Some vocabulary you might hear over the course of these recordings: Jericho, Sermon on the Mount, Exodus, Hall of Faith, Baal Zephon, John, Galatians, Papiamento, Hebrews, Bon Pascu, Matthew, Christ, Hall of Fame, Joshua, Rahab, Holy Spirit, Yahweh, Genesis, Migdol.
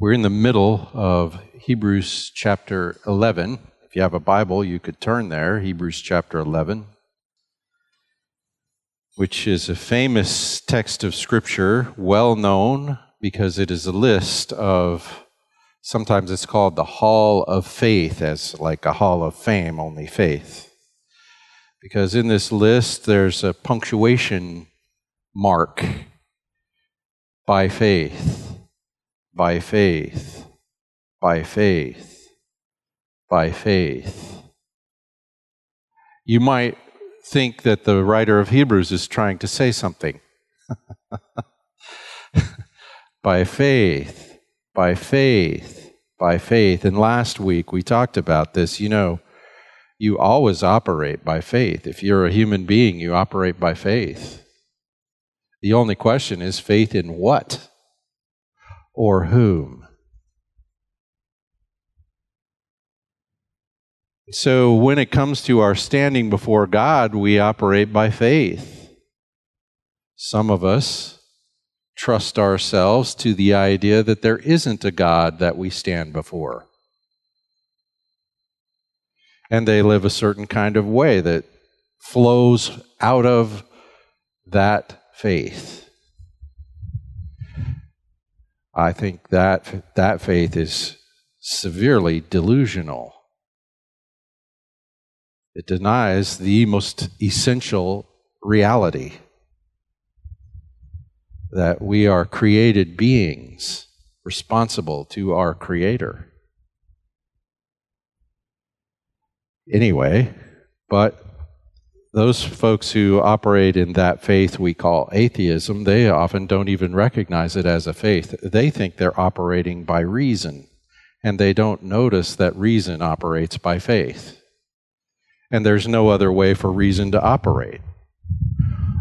We're in the middle of Hebrews chapter 11. If you have a Bible, you could turn there, Hebrews chapter 11, which is a famous text of Scripture, well known because it is a list of, sometimes it's called the Hall of Faith, as like a Hall of Fame, only faith. Because in this list, there's a punctuation mark, by faith. By faith, by faith, by faith. You might think that the writer of Hebrews is trying to say something. By faith, by faith, by faith. And last week we talked about this. You know, you always operate by faith. If you're a human being, you operate by faith. The only question is faith in what? Or whom? So when it comes to our standing before God, we operate by faith. Some of us trust ourselves to the idea that there isn't a God that we stand before. And they live a certain kind of way that flows out of that faith. I think that faith is severely delusional. It denies the most essential reality, that we are created beings responsible to our Creator. Anyway, but those folks who operate in that faith we call atheism, they often don't even recognize it as a faith. They think they're operating by reason, and they don't notice that reason operates by faith. And there's no other way for reason to operate.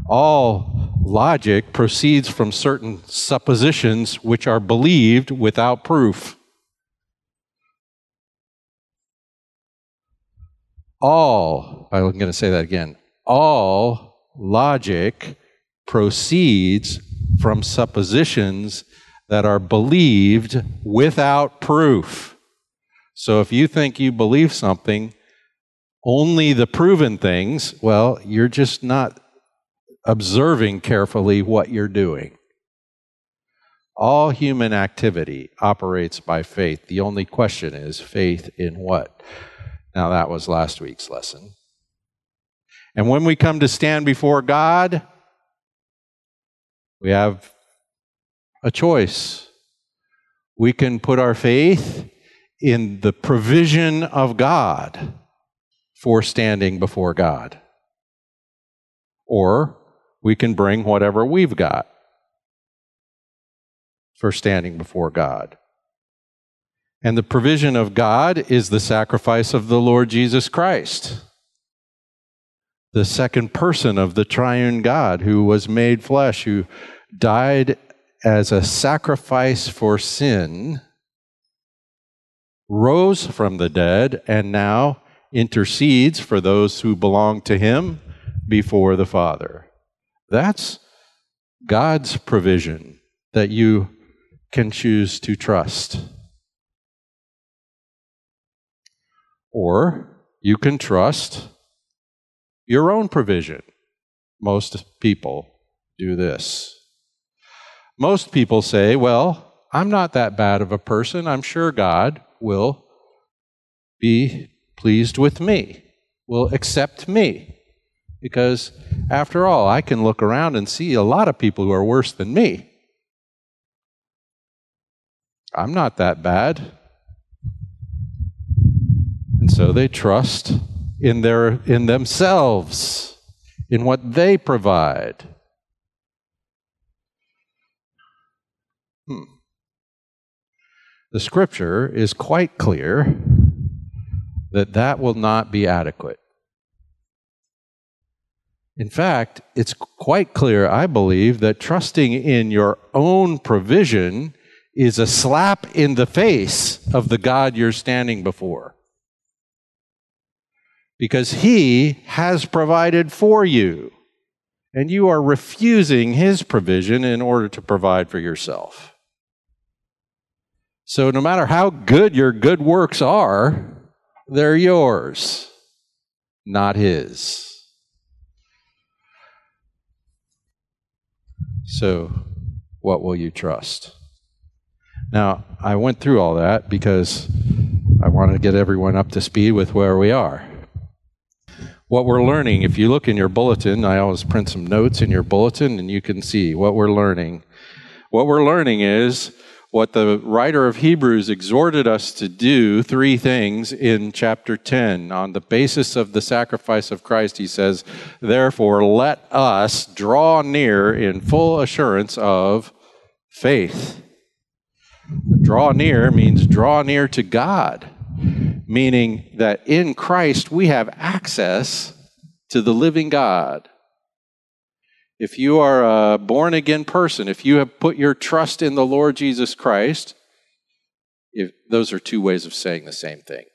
All logic proceeds from certain suppositions which are believed without proof. All logic proceeds from suppositions that are believed without proof. So if you think you believe something, only the proven things, well, you're just not observing carefully what you're doing. All human activity operates by faith. The only question is faith in what? Now, that was last week's lesson. And when we come to stand before God, we have a choice. We can put our faith in the provision of God for standing before God. Or we can bring whatever we've got for standing before God. And the provision of God is the sacrifice of the Lord Jesus Christ, the second person of the triune God, who was made flesh, who died as a sacrifice for sin, rose from the dead, and now intercedes for those who belong to him before the Father. That's God's provision that you can choose to trust. Or you can trust your own provision. Most people do this. Most people say, well, I'm not that bad of a person. I'm sure God will be pleased with me, will accept me. Because after all, I can look around and see a lot of people who are worse than me. I'm not that bad. And so they trust in themselves, in what they provide. The Scripture is quite clear that that will not be adequate. In fact, it's quite clear, I believe, that trusting in your own provision is a slap in the face of the God you're standing before. Because he has provided for you, and you are refusing his provision in order to provide for yourself. So no matter how good your good works are, they're yours, not his. So what will you trust? Now, I went through all that because I wanted to get everyone up to speed with where we are. What we're learning, if you look in your bulletin, I always print some notes in your bulletin, and you can see what we're learning. What we're learning is what the writer of Hebrews exhorted us to do, three things in chapter 10. On the basis of the sacrifice of Christ, he says, therefore, let us draw near in full assurance of faith. Draw near means draw near to God, meaning that in Christ we have access to the living God. If you are a born-again person, if you have put your trust in the Lord Jesus Christ, those are two ways of saying the same thing.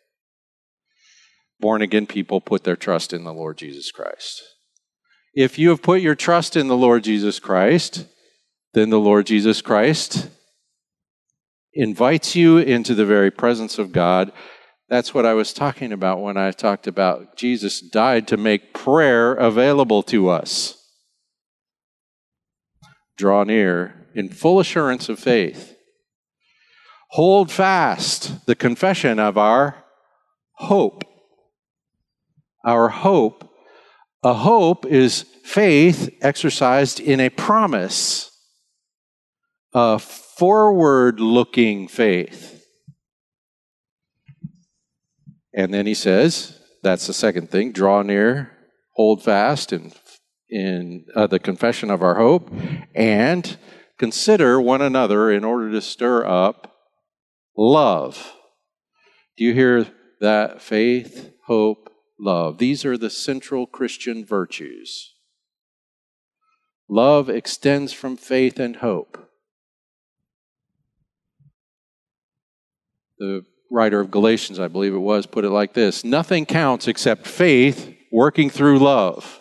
Born-again people put their trust in the Lord Jesus Christ. If you have put your trust in the Lord Jesus Christ, then the Lord Jesus Christ invites you into the very presence of God. That's what I was talking about when I talked about Jesus died to make prayer available to us. Draw near in full assurance of faith. Hold fast the confession of our hope. Our hope. A hope is faith exercised in a promise. A forward-looking faith. And then he says, that's the second thing, draw near, hold fast in the confession of our hope, and consider one another in order to stir up love. Do you hear that? Faith, hope, love. These are the central Christian virtues. Love extends from faith and hope. The writer of Galatians, I believe it was, put it like this. Nothing counts except faith working through love.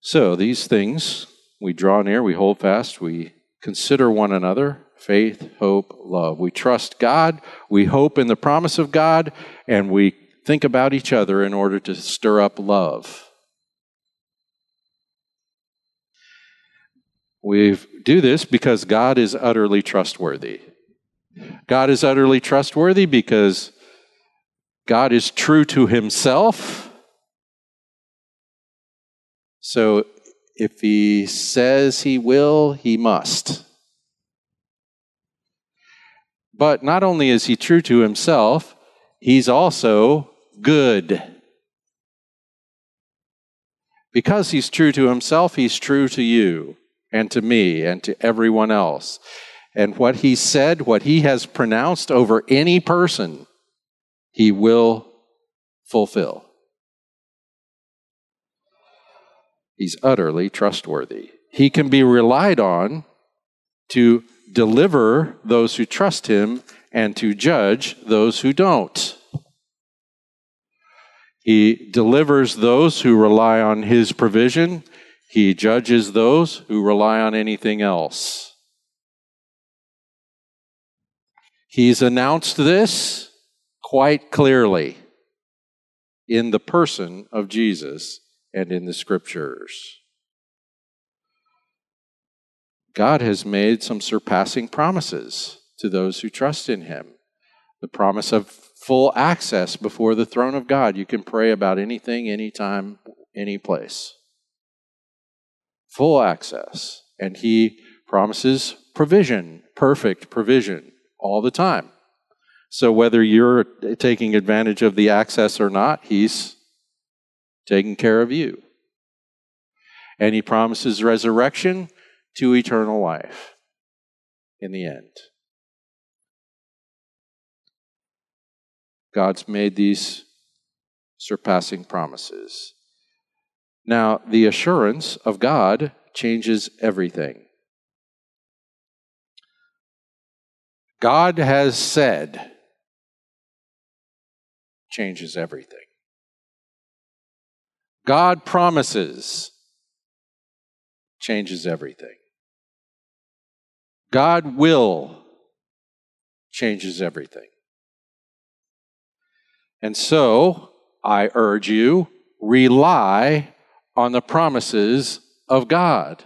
So these things, we draw near, we hold fast, we consider one another, faith, hope, love. We trust God, we hope in the promise of God, and we think about each other in order to stir up love. We do this because God is utterly trustworthy. God is utterly trustworthy because God is true to himself. So if he says he will, he must. But not only is he true to himself, he's also good. Because he's true to himself, he's true to you. And to me, and to everyone else. And what he said, what he has pronounced over any person, he will fulfill. He's utterly trustworthy. He can be relied on to deliver those who trust him and to judge those who don't. He delivers those who rely on his provision. He judges those who rely on anything else. He's announced this quite clearly in the person of Jesus and in the Scriptures. God has made some surpassing promises to those who trust in him. The promise of full access before the throne of God. You can pray about anything, anytime, any place. Full access, and he promises provision, perfect provision, all the time. So whether you're taking advantage of the access or not, he's taking care of you. And he promises resurrection to eternal life in the end. God's made these surpassing promises. Now, the assurance of God changes everything. God has said changes everything. God promises changes everything. God will changes everything. And so, I urge you, rely on the promises of God.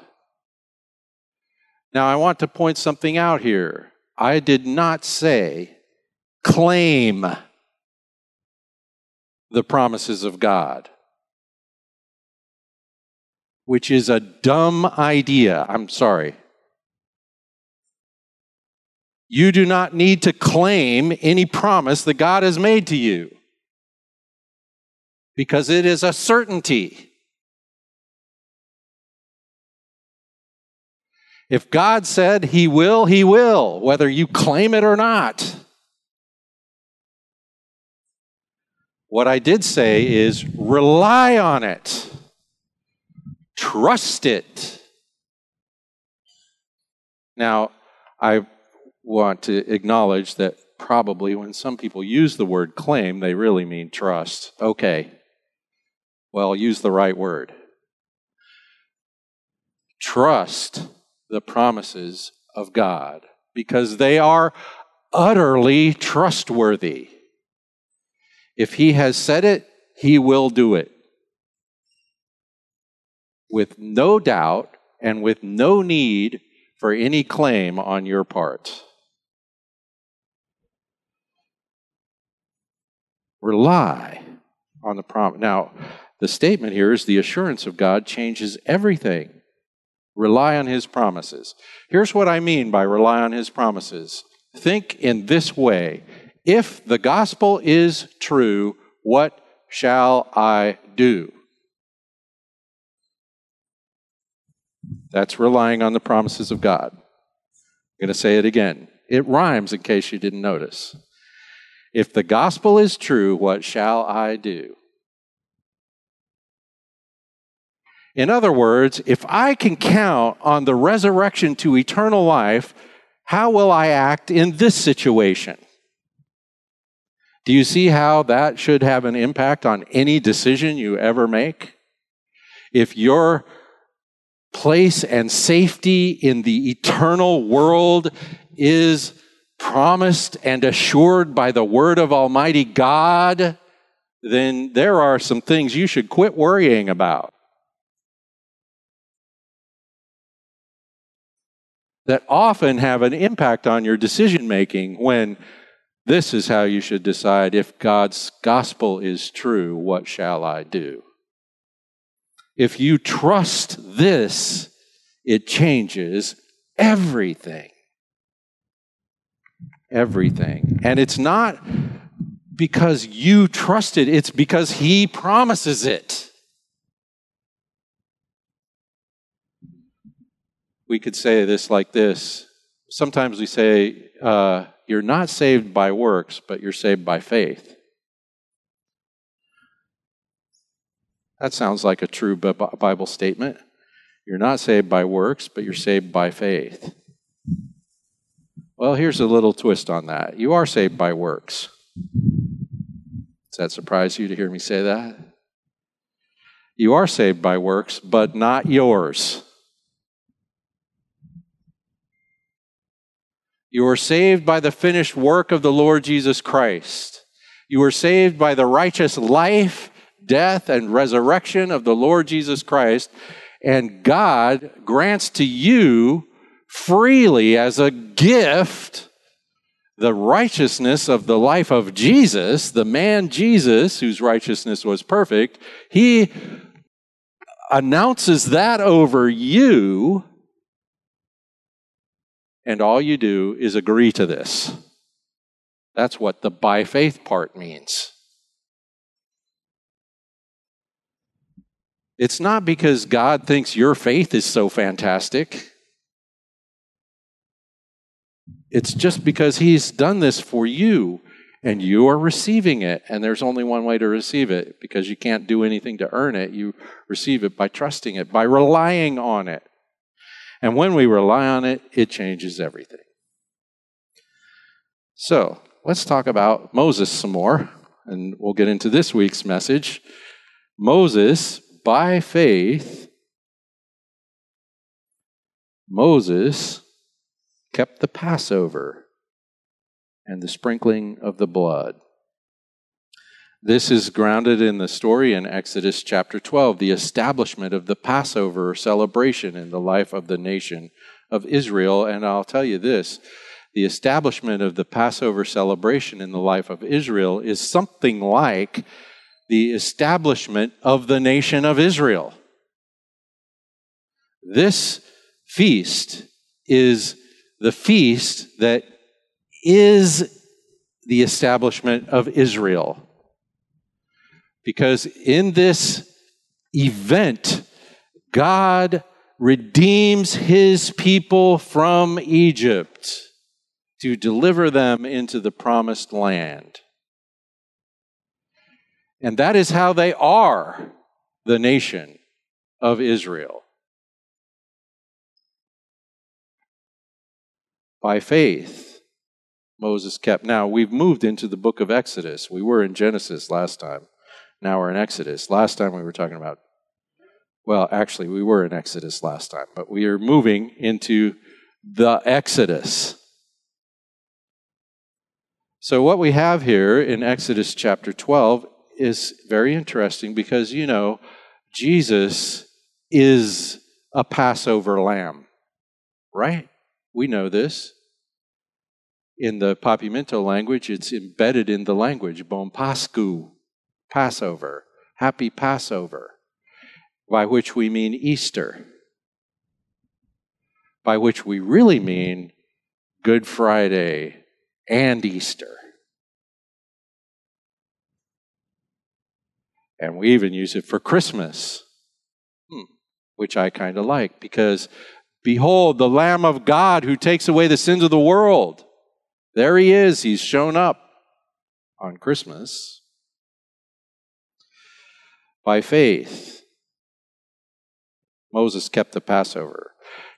Now, I want to point something out here. I did not say claim the promises of God, which is a dumb idea. I'm sorry. You do not need to claim any promise that God has made to you, because it is a certainty. If God said He will, He will, whether you claim it or not. What I did say is rely on it. Trust it. Now, I want to acknowledge that probably when some people use the word claim, they really mean trust. Okay. Well, use the right word. Trust the promises of God, because they are utterly trustworthy. If He has said it, He will do it. With no doubt and with no need for any claim on your part. Rely on the promise. Now, the statement here is the assurance of God changes everything. Rely on His promises. Here's what I mean by rely on His promises. Think in this way. If the gospel is true, what shall I do? That's relying on the promises of God. I'm going to say it again. It rhymes in case you didn't notice. If the gospel is true, what shall I do? In other words, if I can count on the resurrection to eternal life, how will I act in this situation? Do you see how that should have an impact on any decision you ever make? If your place and safety in the eternal world is promised and assured by the word of Almighty God, then there are some things you should quit worrying about that often have an impact on your decision-making when this is how you should decide, if God's gospel is true, what shall I do? If you trust this, it changes everything. Everything. And it's not because you trust it, it's because He promises it. We could say this like this. Sometimes we say, you're not saved by works, but you're saved by faith. That sounds like a true Bible statement. You're not saved by works, but you're saved by faith. Well, here's a little twist on that. You are saved by works. Does that surprise you to hear me say that? You are saved by works, but not yours. You are saved by the finished work of the Lord Jesus Christ. You are saved by the righteous life, death, and resurrection of the Lord Jesus Christ, and God grants to you freely as a gift the righteousness of the life of Jesus, the man Jesus, whose righteousness was perfect. He announces that over you, and all you do is agree to this. That's what the by faith part means. It's not because God thinks your faith is so fantastic. It's just because He's done this for you, and you are receiving it. And there's only one way to receive it, because you can't do anything to earn it. You receive it by trusting it, by relying on it. And when we rely on it, it changes everything. So, let's talk about Moses some more, and we'll get into this week's message. Moses, by faith, kept the Passover and the sprinkling of the blood. This is grounded in the story in Exodus chapter 12, the establishment of the Passover celebration in the life of the nation of Israel. And I'll tell you this, the establishment of the Passover celebration in the life of Israel is something like the establishment of the nation of Israel. This feast is the feast that is the establishment of Israel. Because in this event, God redeems his people from Egypt to deliver them into the promised land. And that is how they are the nation of Israel. By faith, Moses kept. Now, we've moved into the book of Exodus. We were in Genesis last time. Now we're in Exodus. Last time we were talking about, well, actually, we were in Exodus last time, but we are moving into the Exodus. So what we have here in Exodus chapter 12 is very interesting because, you know, Jesus is a Passover lamb, right? We know this. In the Papiamento language, it's embedded in the language, Bon Pascu, Passover, Happy Passover, by which we mean Easter, by which we really mean Good Friday and Easter. And we even use it for Christmas, which I kind of like, because behold, the Lamb of God who takes away the sins of the world. There he is. He's shown up on Christmas. By faith, Moses kept the Passover.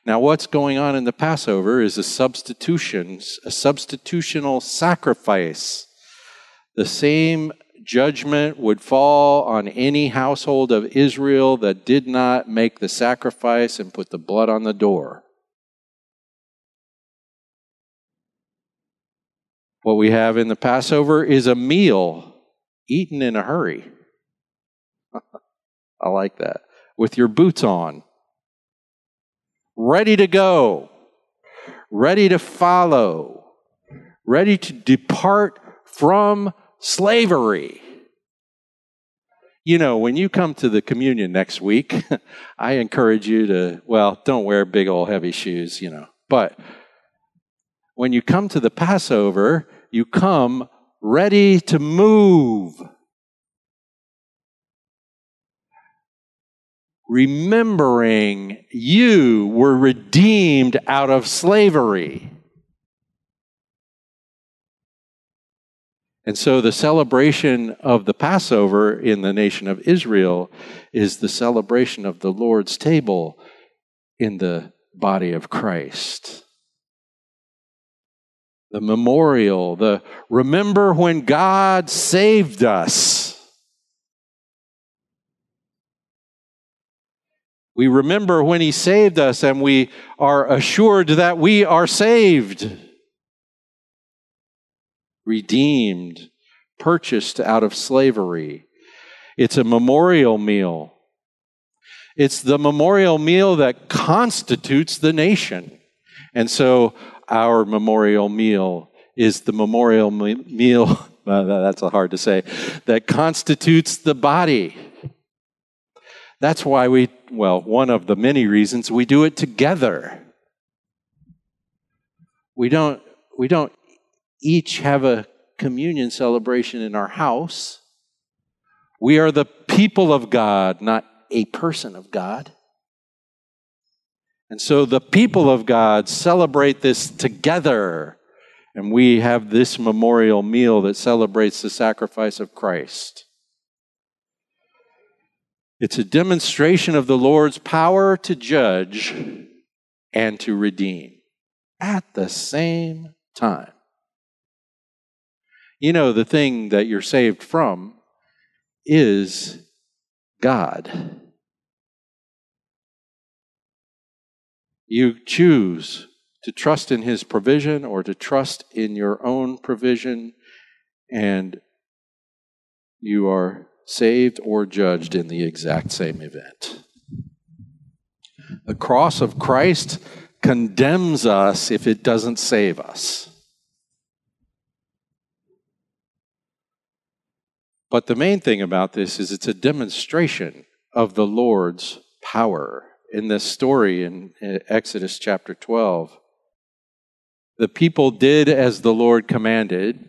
Now, what's going on in the Passover is a substitutional sacrifice. The same judgment would fall on any household of Israel that did not make the sacrifice and put the blood on the door. What we have in the Passover is a meal eaten in a hurry. I like that. With your boots on. Ready to go. Ready to follow. Ready to depart from slavery. You know, when you come to the communion next week, I encourage you to, well, don't wear big old heavy shoes, you know. But when you come to the Passover, you come ready to move. Remembering you were redeemed out of slavery. And so the celebration of the Passover in the nation of Israel is the celebration of the Lord's table in the body of Christ. The memorial, the remember when God saved us. We remember when he saved us and we are assured that we are saved. Redeemed, purchased out of slavery. It's a memorial meal. It's the memorial meal that constitutes the nation. And so our memorial meal is the memorial meal, that's hard to say, that constitutes the body. That's why we, well, one of the many reasons we do it together. We don't each have a communion celebration in our house. We are the people of God, not a person of God. And so the people of God celebrate this together. And we have this memorial meal that celebrates the sacrifice of Christ. It's a demonstration of the Lord's power to judge and to redeem at the same time. You know, the thing that you're saved from is God. You choose to trust in his provision or to trust in your own provision, and you are saved or judged in the exact same event. The cross of Christ condemns us if it doesn't save us. But the main thing about this is it's a demonstration of the Lord's power. In this story in Exodus chapter 12, the people did as the Lord commanded.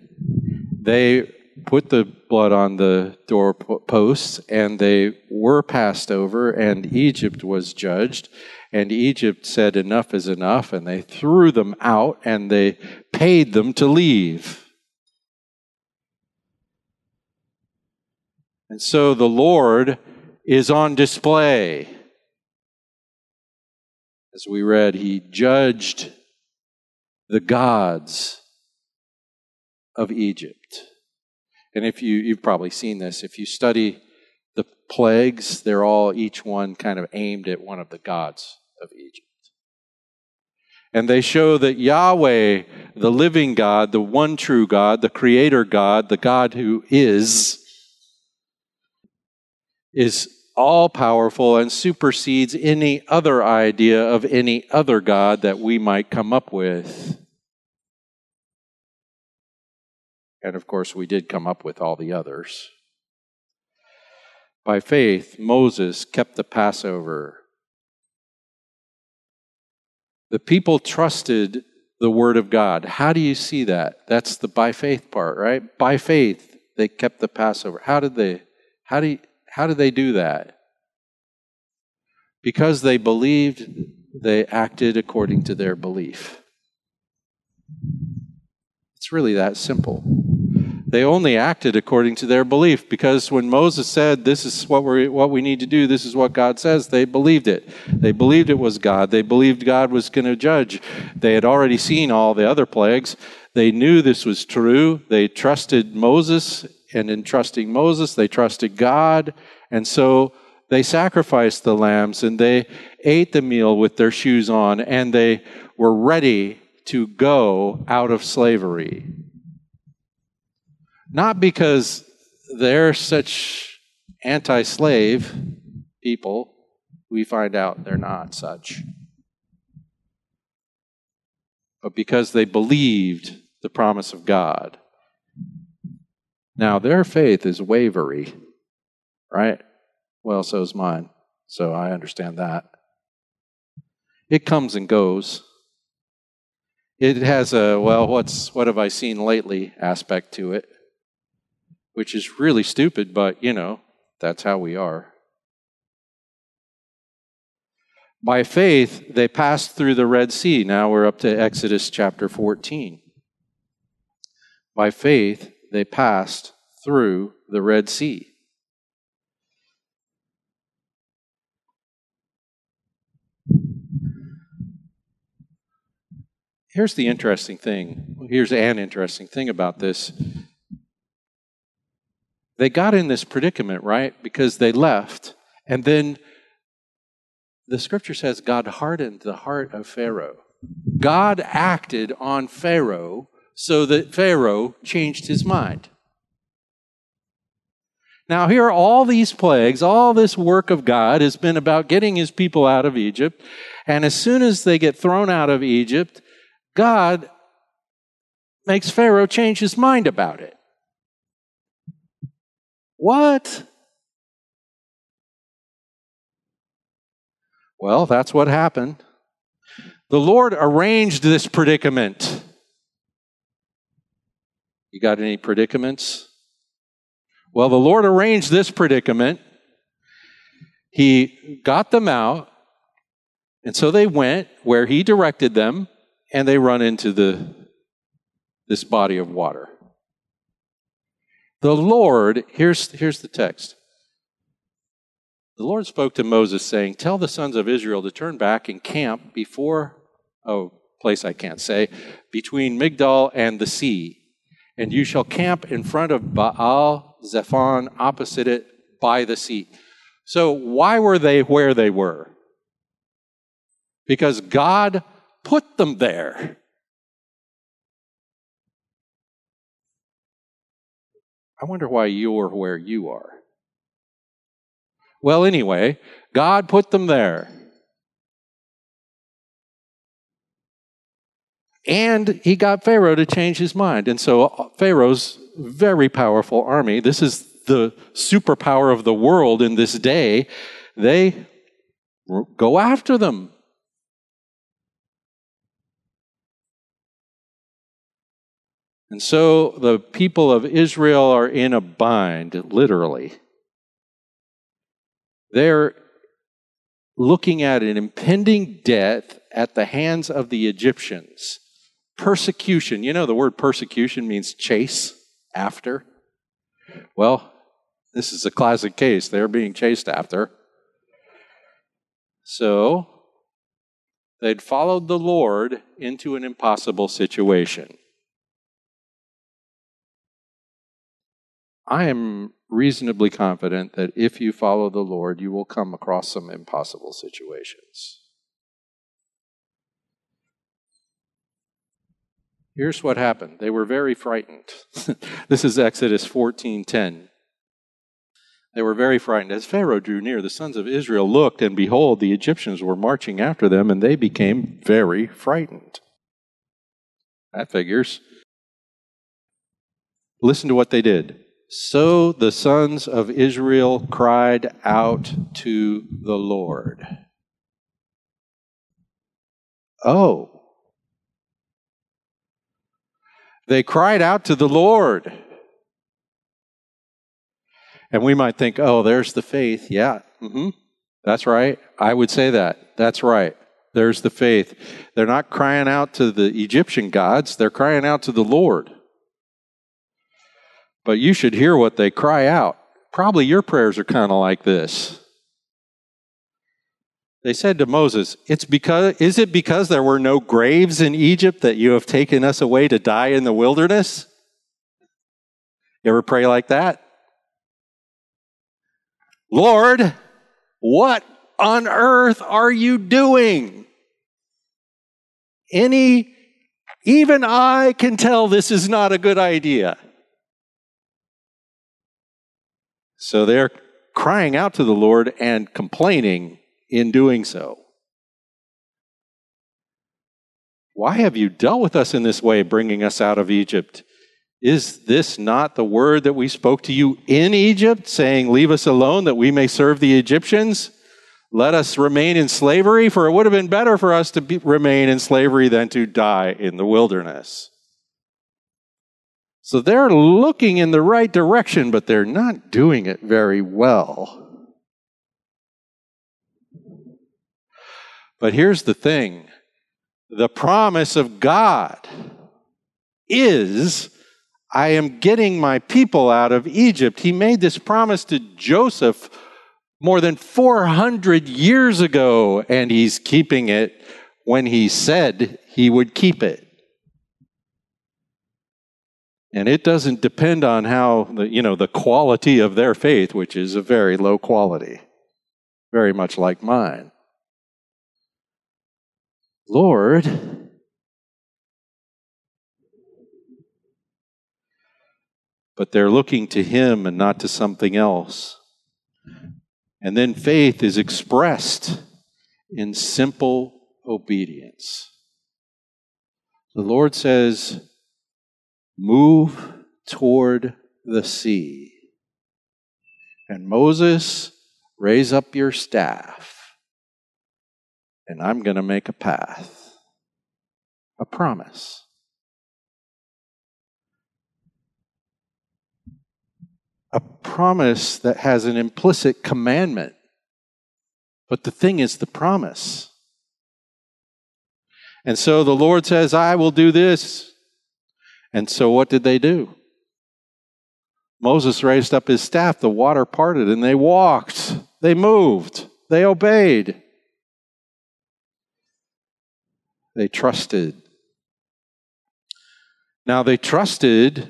They put the blood on the doorposts, and they were passed over, and Egypt was judged. And Egypt said, "Enough is enough," and they threw them out, and they paid them to leave. And so the Lord is on display. As we read, he judged the gods of Egypt. And if you've probably seen this, if you study the plagues, they're all, each one kind of aimed at one of the gods of Egypt. And they show that Yahweh, the living God, the one true God, the creator God, the God who is all-powerful and supersedes any other idea of any other God that we might come up with. And of course, we did come up with all the others. By faith, Moses kept the Passover. The people trusted the Word of God. How do you see that? That's the by faith part, right? By faith, they kept the Passover. How did they do that? Because they believed, they acted according to their belief. It's really that simple. They only acted according to their belief, because when Moses said, "This is what we need to do, this is what God says," they believed it. They believed it was God. They believed God was going to judge. They had already seen all the other plagues. They knew this was true. They trusted Moses, and in trusting Moses, they trusted God. And so they sacrificed the lambs, and they ate the meal with their shoes on, and they were ready to go out of slavery. Not because they're such anti-slave people. We find out they're not such. But because they believed the promise of God. Now, their faith is wavery, right? Well, so is mine, so I understand that. It comes and goes. It has a, well, what have I seen lately aspect to it, which is really stupid, but, that's how we are. By faith, they passed through the Red Sea. Now we're up to Exodus chapter 14. By faith, they passed through the Red Sea. Here's the interesting thing. Here's an interesting thing about this. They got in this predicament, right? Because they left. And then the scripture says God hardened the heart of Pharaoh. God acted on Pharaoh so that Pharaoh changed his mind. Now here are all these plagues, all this work of God has been about getting his people out of Egypt. And as soon as they get thrown out of Egypt, God makes Pharaoh change his mind about it. What? Well, that's what happened. The Lord arranged this predicament. You got any predicaments? Well, the Lord arranged this predicament. He got them out, and so they went where he directed them. And they run into this body of water. The Lord, here's the text. The Lord spoke to Moses, saying, "Tell the sons of Israel to turn back and camp between Migdol and the sea. And you shall camp in front of Baal Zephon, opposite it, by the sea." So why were they where they were? Because God put them there. I wonder why you're where you are. Well, anyway, God put them there. And he got Pharaoh to change his mind. And so Pharaoh's very powerful army, this is the superpower of the world in this day, they go after them. And so the people of Israel are in a bind, literally. They're looking at an impending death at the hands of the Egyptians. Persecution. You know, the word persecution means chase after. Well, this is a classic case. They're being chased after. So they'd followed the Lord into an impossible situation. I am reasonably confident that if you follow the Lord, you will come across some impossible situations. Here's what happened. They were very frightened. This is Exodus 14:10. They were very frightened. As Pharaoh drew near, the sons of Israel looked, and behold, the Egyptians were marching after them, and they became very frightened. That figures. Listen to what they did. So the sons of Israel cried out to the Lord. Oh. They cried out to the Lord. And we might think, oh, there's the faith. Yeah, that's right. I would say that. That's right. There's the faith. They're not crying out to the Egyptian gods. They're crying out to the Lord. But you should hear what they cry out. Probably your prayers are kind of like this. They said to Moses, Is it because there were no graves in Egypt that you have taken us away to die in the wilderness? You ever pray like that? Lord, what on earth are you doing? Even I can tell this is not a good idea. So they're crying out to the Lord and complaining in doing so. Why have you dealt with us in this way, bringing us out of Egypt? Is this not the word that we spoke to you in Egypt, saying, leave us alone that we may serve the Egyptians? Let us remain in slavery, for it would have been better for us to remain in slavery than to die in the wilderness. So they're looking in the right direction, but they're not doing it very well. But here's the thing. The promise of God is, I am getting my people out of Egypt. He made this promise to Joseph more than 400 years ago, and he's keeping it when he said he would keep it. And it doesn't depend on how, the quality of their faith, which is a very low quality, very much like mine. Lord, but they're looking to Him and not to something else. And then faith is expressed in simple obedience. The Lord says, move toward the sea. And Moses, raise up your staff, and I'm going to make a path, a promise. A promise that has an implicit commandment. But the thing is the promise. And so the Lord says, I will do this. And so what did they do? Moses raised up his staff, the water parted, and they walked. They moved. They obeyed. They trusted. Now they trusted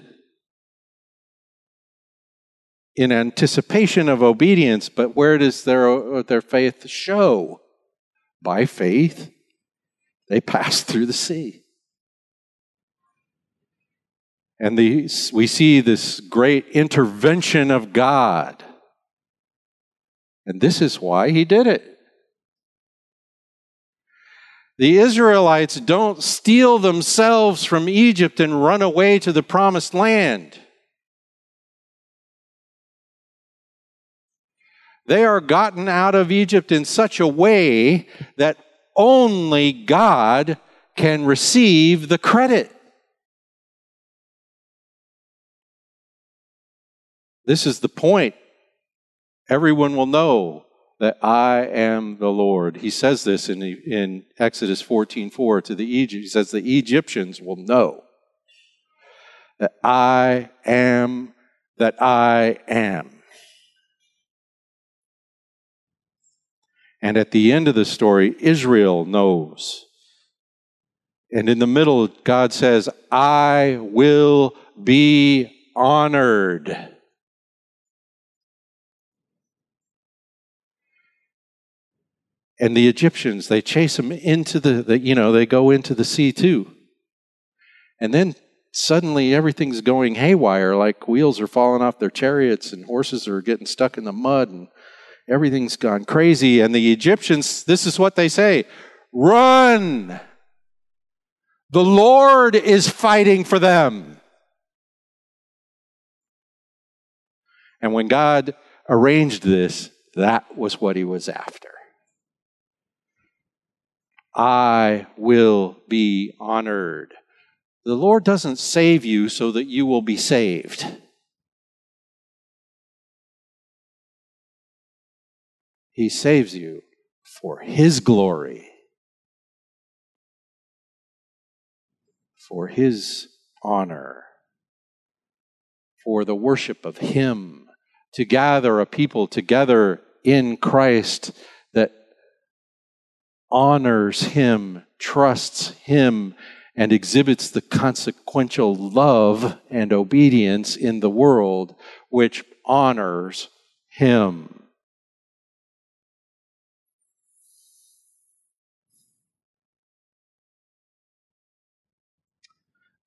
in anticipation of obedience, but where does their faith show? By faith, They passed through the sea. And we see this great intervention of God. And this is why he did it. The Israelites don't steal themselves from Egypt and run away to the promised land. They are gotten out of Egypt in such a way that only God can receive the credit. This is the point. Everyone will know that I am the Lord. He says this in Exodus 14:4 to the Egyptians. He says the Egyptians will know that I am that I am. And at the end of the story, Israel knows. And in the middle, God says, I will be honored. And the Egyptians, they chase them into they go into the sea too. And then suddenly everything's going haywire, like wheels are falling off their chariots and horses are getting stuck in the mud and everything's gone crazy. And the Egyptians, this is what they say, run! The Lord is fighting for them. And when God arranged this, that was what he was after. I will be honored. The Lord doesn't save you so that you will be saved. He saves you for his glory, for his honor, for the worship of him, to gather a people together in Christ that honors him, trusts him, and exhibits the consequential love and obedience in the world which honors him.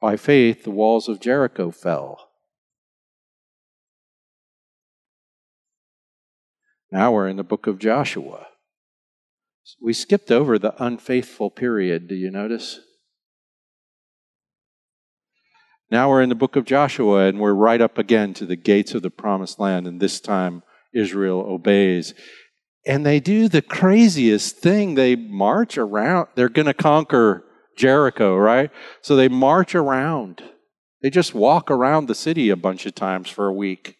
By faith, the walls of Jericho fell. Now we're in the book of Joshua. We skipped over the unfaithful period, do you notice? Now we're in the book of Joshua, and we're right up again to the gates of the promised land, and this time Israel obeys. And they do the craziest thing. They march around. They're going to conquer Jericho, right? So they march around. They just walk around the city a bunch of times for a week.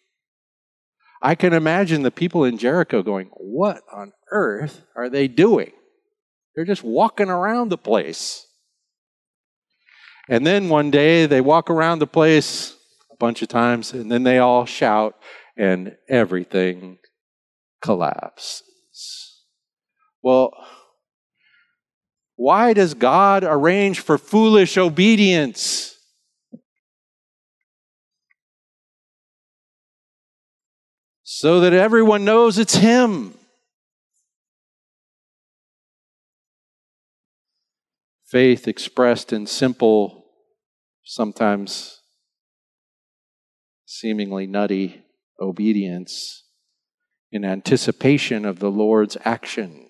I can imagine the people in Jericho going, what on earth are they doing? They're just walking around the place. And then one day they walk around the place a bunch of times, and then they all shout, and everything collapses. Well, why does God arrange for foolish obedience? So that everyone knows it's him. Faith expressed in simple, sometimes seemingly nutty obedience in anticipation of the Lord's action.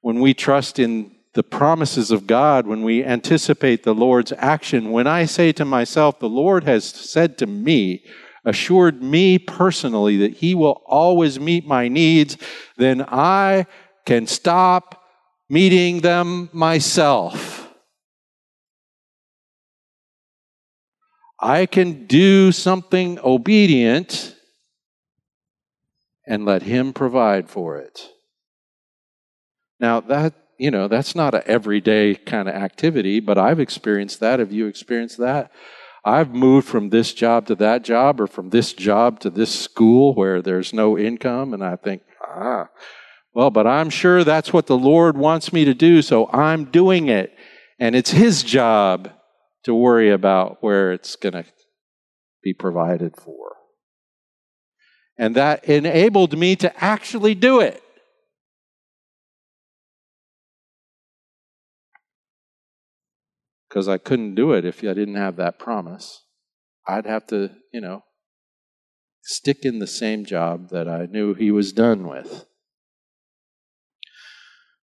When we trust in the promises of God, when we anticipate the Lord's action, when I say to myself, the Lord has said to me, assured me personally that he will always meet my needs, then I can stop meeting them myself. I can do something obedient and let him provide for it. Now that's not an everyday kind of activity, but I've experienced that. Have you experienced that? I've moved from this job to that job or from this job to this school where there's no income, and I think, but I'm sure that's what the Lord wants me to do, so I'm doing it, and it's his job to worry about where it's going to be provided for. And that enabled me to actually do it. because I couldn't do it if I didn't have that promise. I'd have to, you know, stick in the same job that I knew he was done with.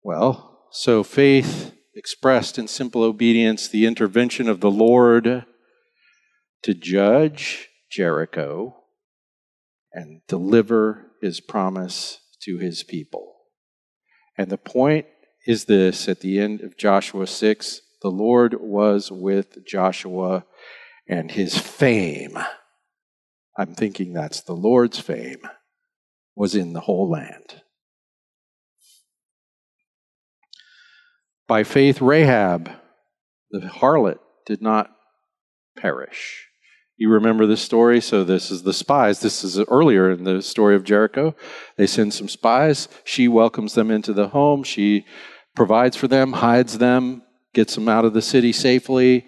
Well, so faith expressed in simple obedience, the intervention of the Lord to judge Jericho and deliver his promise to his people. And the point is this, at the end of Joshua 6, the Lord was with Joshua and his fame, I'm thinking that's the Lord's fame, was in the whole land. By faith, Rahab, the harlot, did not perish. You remember this story? So this is the spies. This is earlier in the story of Jericho. They send some spies. She welcomes them into the home. She provides for them, hides them, gets them out of the city safely,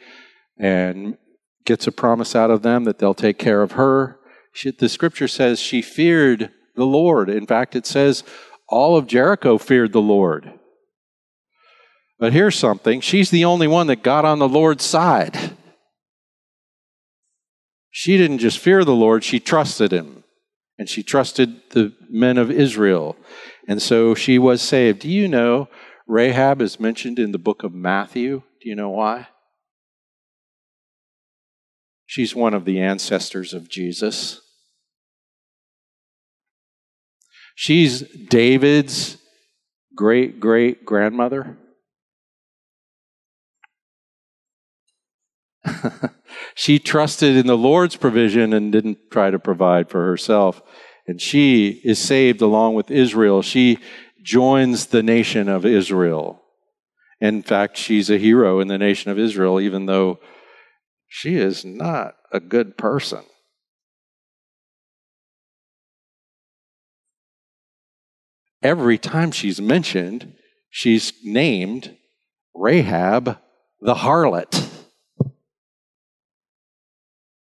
and gets a promise out of them that they'll take care of her. The scripture says she feared the Lord. In fact, it says all of Jericho feared the Lord. But here's something. She's the only one that got on the Lord's side. She didn't just fear the Lord, she trusted him. And she trusted the men of Israel. And so she was saved. Do you know Rahab is mentioned in the book of Matthew? Do you know why? She's one of the ancestors of Jesus. She's David's great-great-grandmother. She trusted in the Lord's provision and didn't try to provide for herself. And she is saved along with Israel. She joins the nation of Israel. In fact, she's a hero in the nation of Israel, even though she is not a good person. Every time she's mentioned, she's named Rahab the harlot.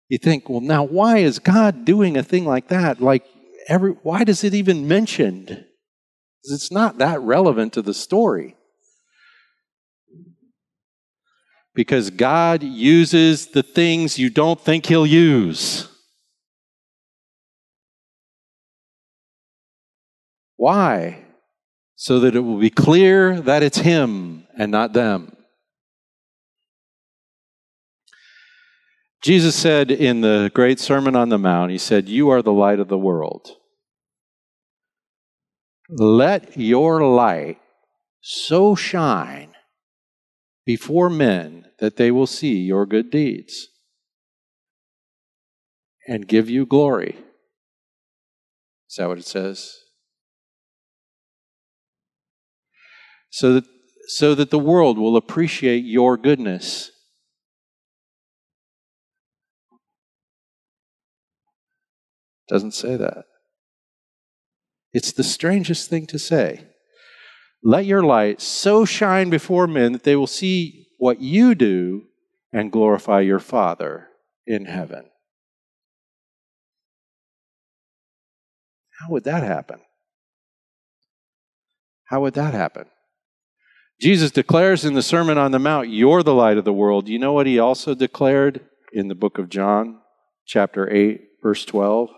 You think, well, now why is God doing a thing like that? Why does it even mentioned? Because it's not that relevant to the story. Because God uses the things you don't think he'll use. Why? So that it will be clear that it's him and not them. Jesus said in the great Sermon on the Mount, he said, "You are the light of the world. Let your light so shine before men that they will see your good deeds and give you glory." Is that what it says? So that the world will appreciate your goodness. Doesn't say that. It's the strangest thing to say. Let your light so shine before men that they will see what you do and glorify your Father in heaven. How would that happen? How would that happen? Jesus declares in the Sermon on the Mount, "You're the light of the world." You know what he also declared in the book of John, chapter 8, verse 12?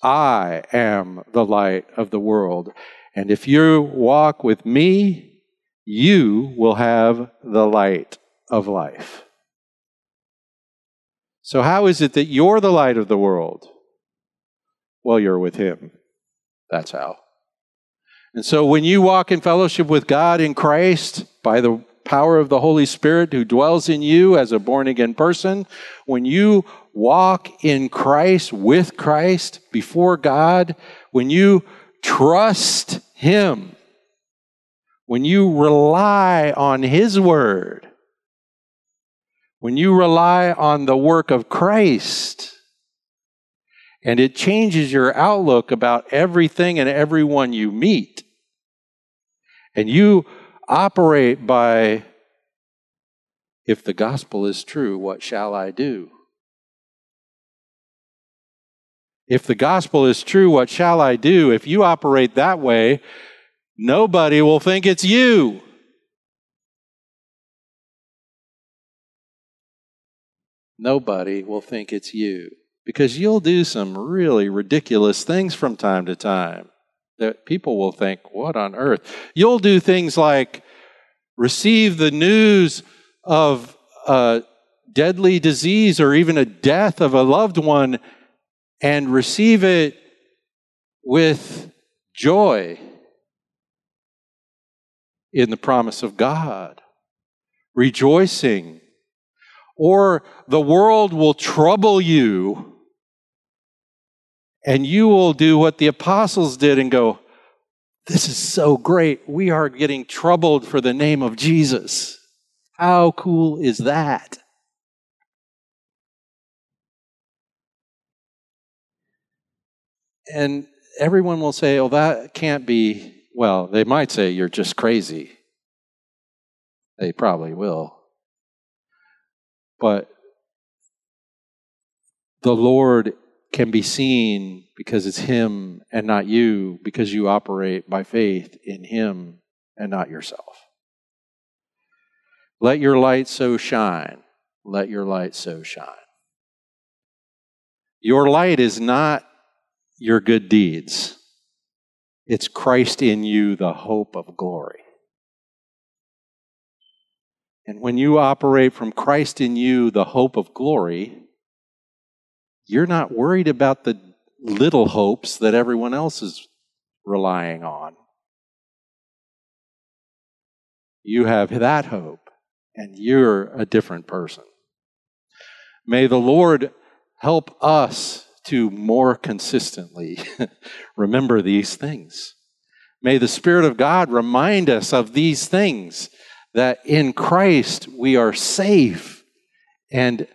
"I am the light of the world, and if you walk with me, you will have the light of life." So how is it that you're the light of the world? Well, you're with him. That's how. And so when you walk in fellowship with God in Christ, by the power of the Holy Spirit who dwells in you as a born-again person, when you walk in Christ, with Christ, before God, when you trust him, when you rely on his word, when you rely on the work of Christ, and it changes your outlook about everything and everyone you meet, and you operate by, if the gospel is true, what shall I do? If the gospel is true, what shall I do? If you operate that way, nobody will think it's you. nobody will think it's you. Because you'll do some really ridiculous things from time to time that people will think, what on earth? You'll do things like receive the news of a deadly disease or even a death of a loved one and receive it with joy in the promise of God, rejoicing. Or the world will trouble you, and you will do what the apostles did and go, this is so great. We are getting troubled for the name of Jesus. How cool is that? And everyone will say, oh, that can't be, well, they might say you're just crazy. They probably will. But the Lord can be seen because it's Him and not you, because you operate by faith in Him and not yourself. Let your light so shine. Let your light so shine. Your light is not your good deeds. It's Christ in you, the hope of glory. And when you operate from Christ in you, the hope of glory, you're not worried about the little hopes that everyone else is relying on. You have that hope, and you're a different person. May the Lord help us to more consistently remember these things. May the Spirit of God remind us of these things, that in Christ we are safe and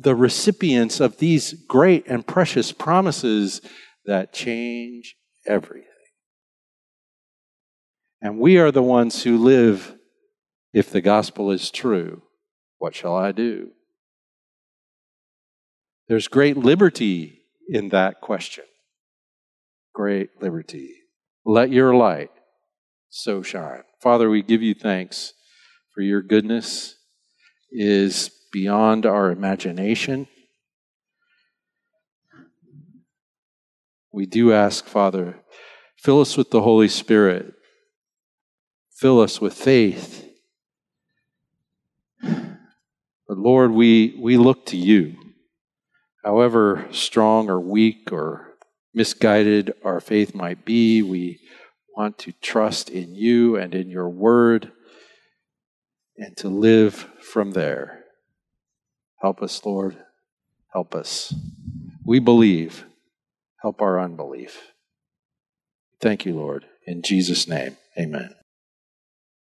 the recipients of these great and precious promises that change everything. And we are the ones who live, if the gospel is true, what shall I do? There's great liberty in that question. Great liberty. Let your light so shine. Father, we give you thanks for your goodness is beyond our imagination. We do ask, Father, fill us with the Holy Spirit. Fill us with faith. But Lord, we look to you. However strong or weak or misguided our faith might be, we want to trust in you and in your word and to live from there. Help us, Lord. Help us. We believe. Help our unbelief. Thank you, Lord. In Jesus' name, amen.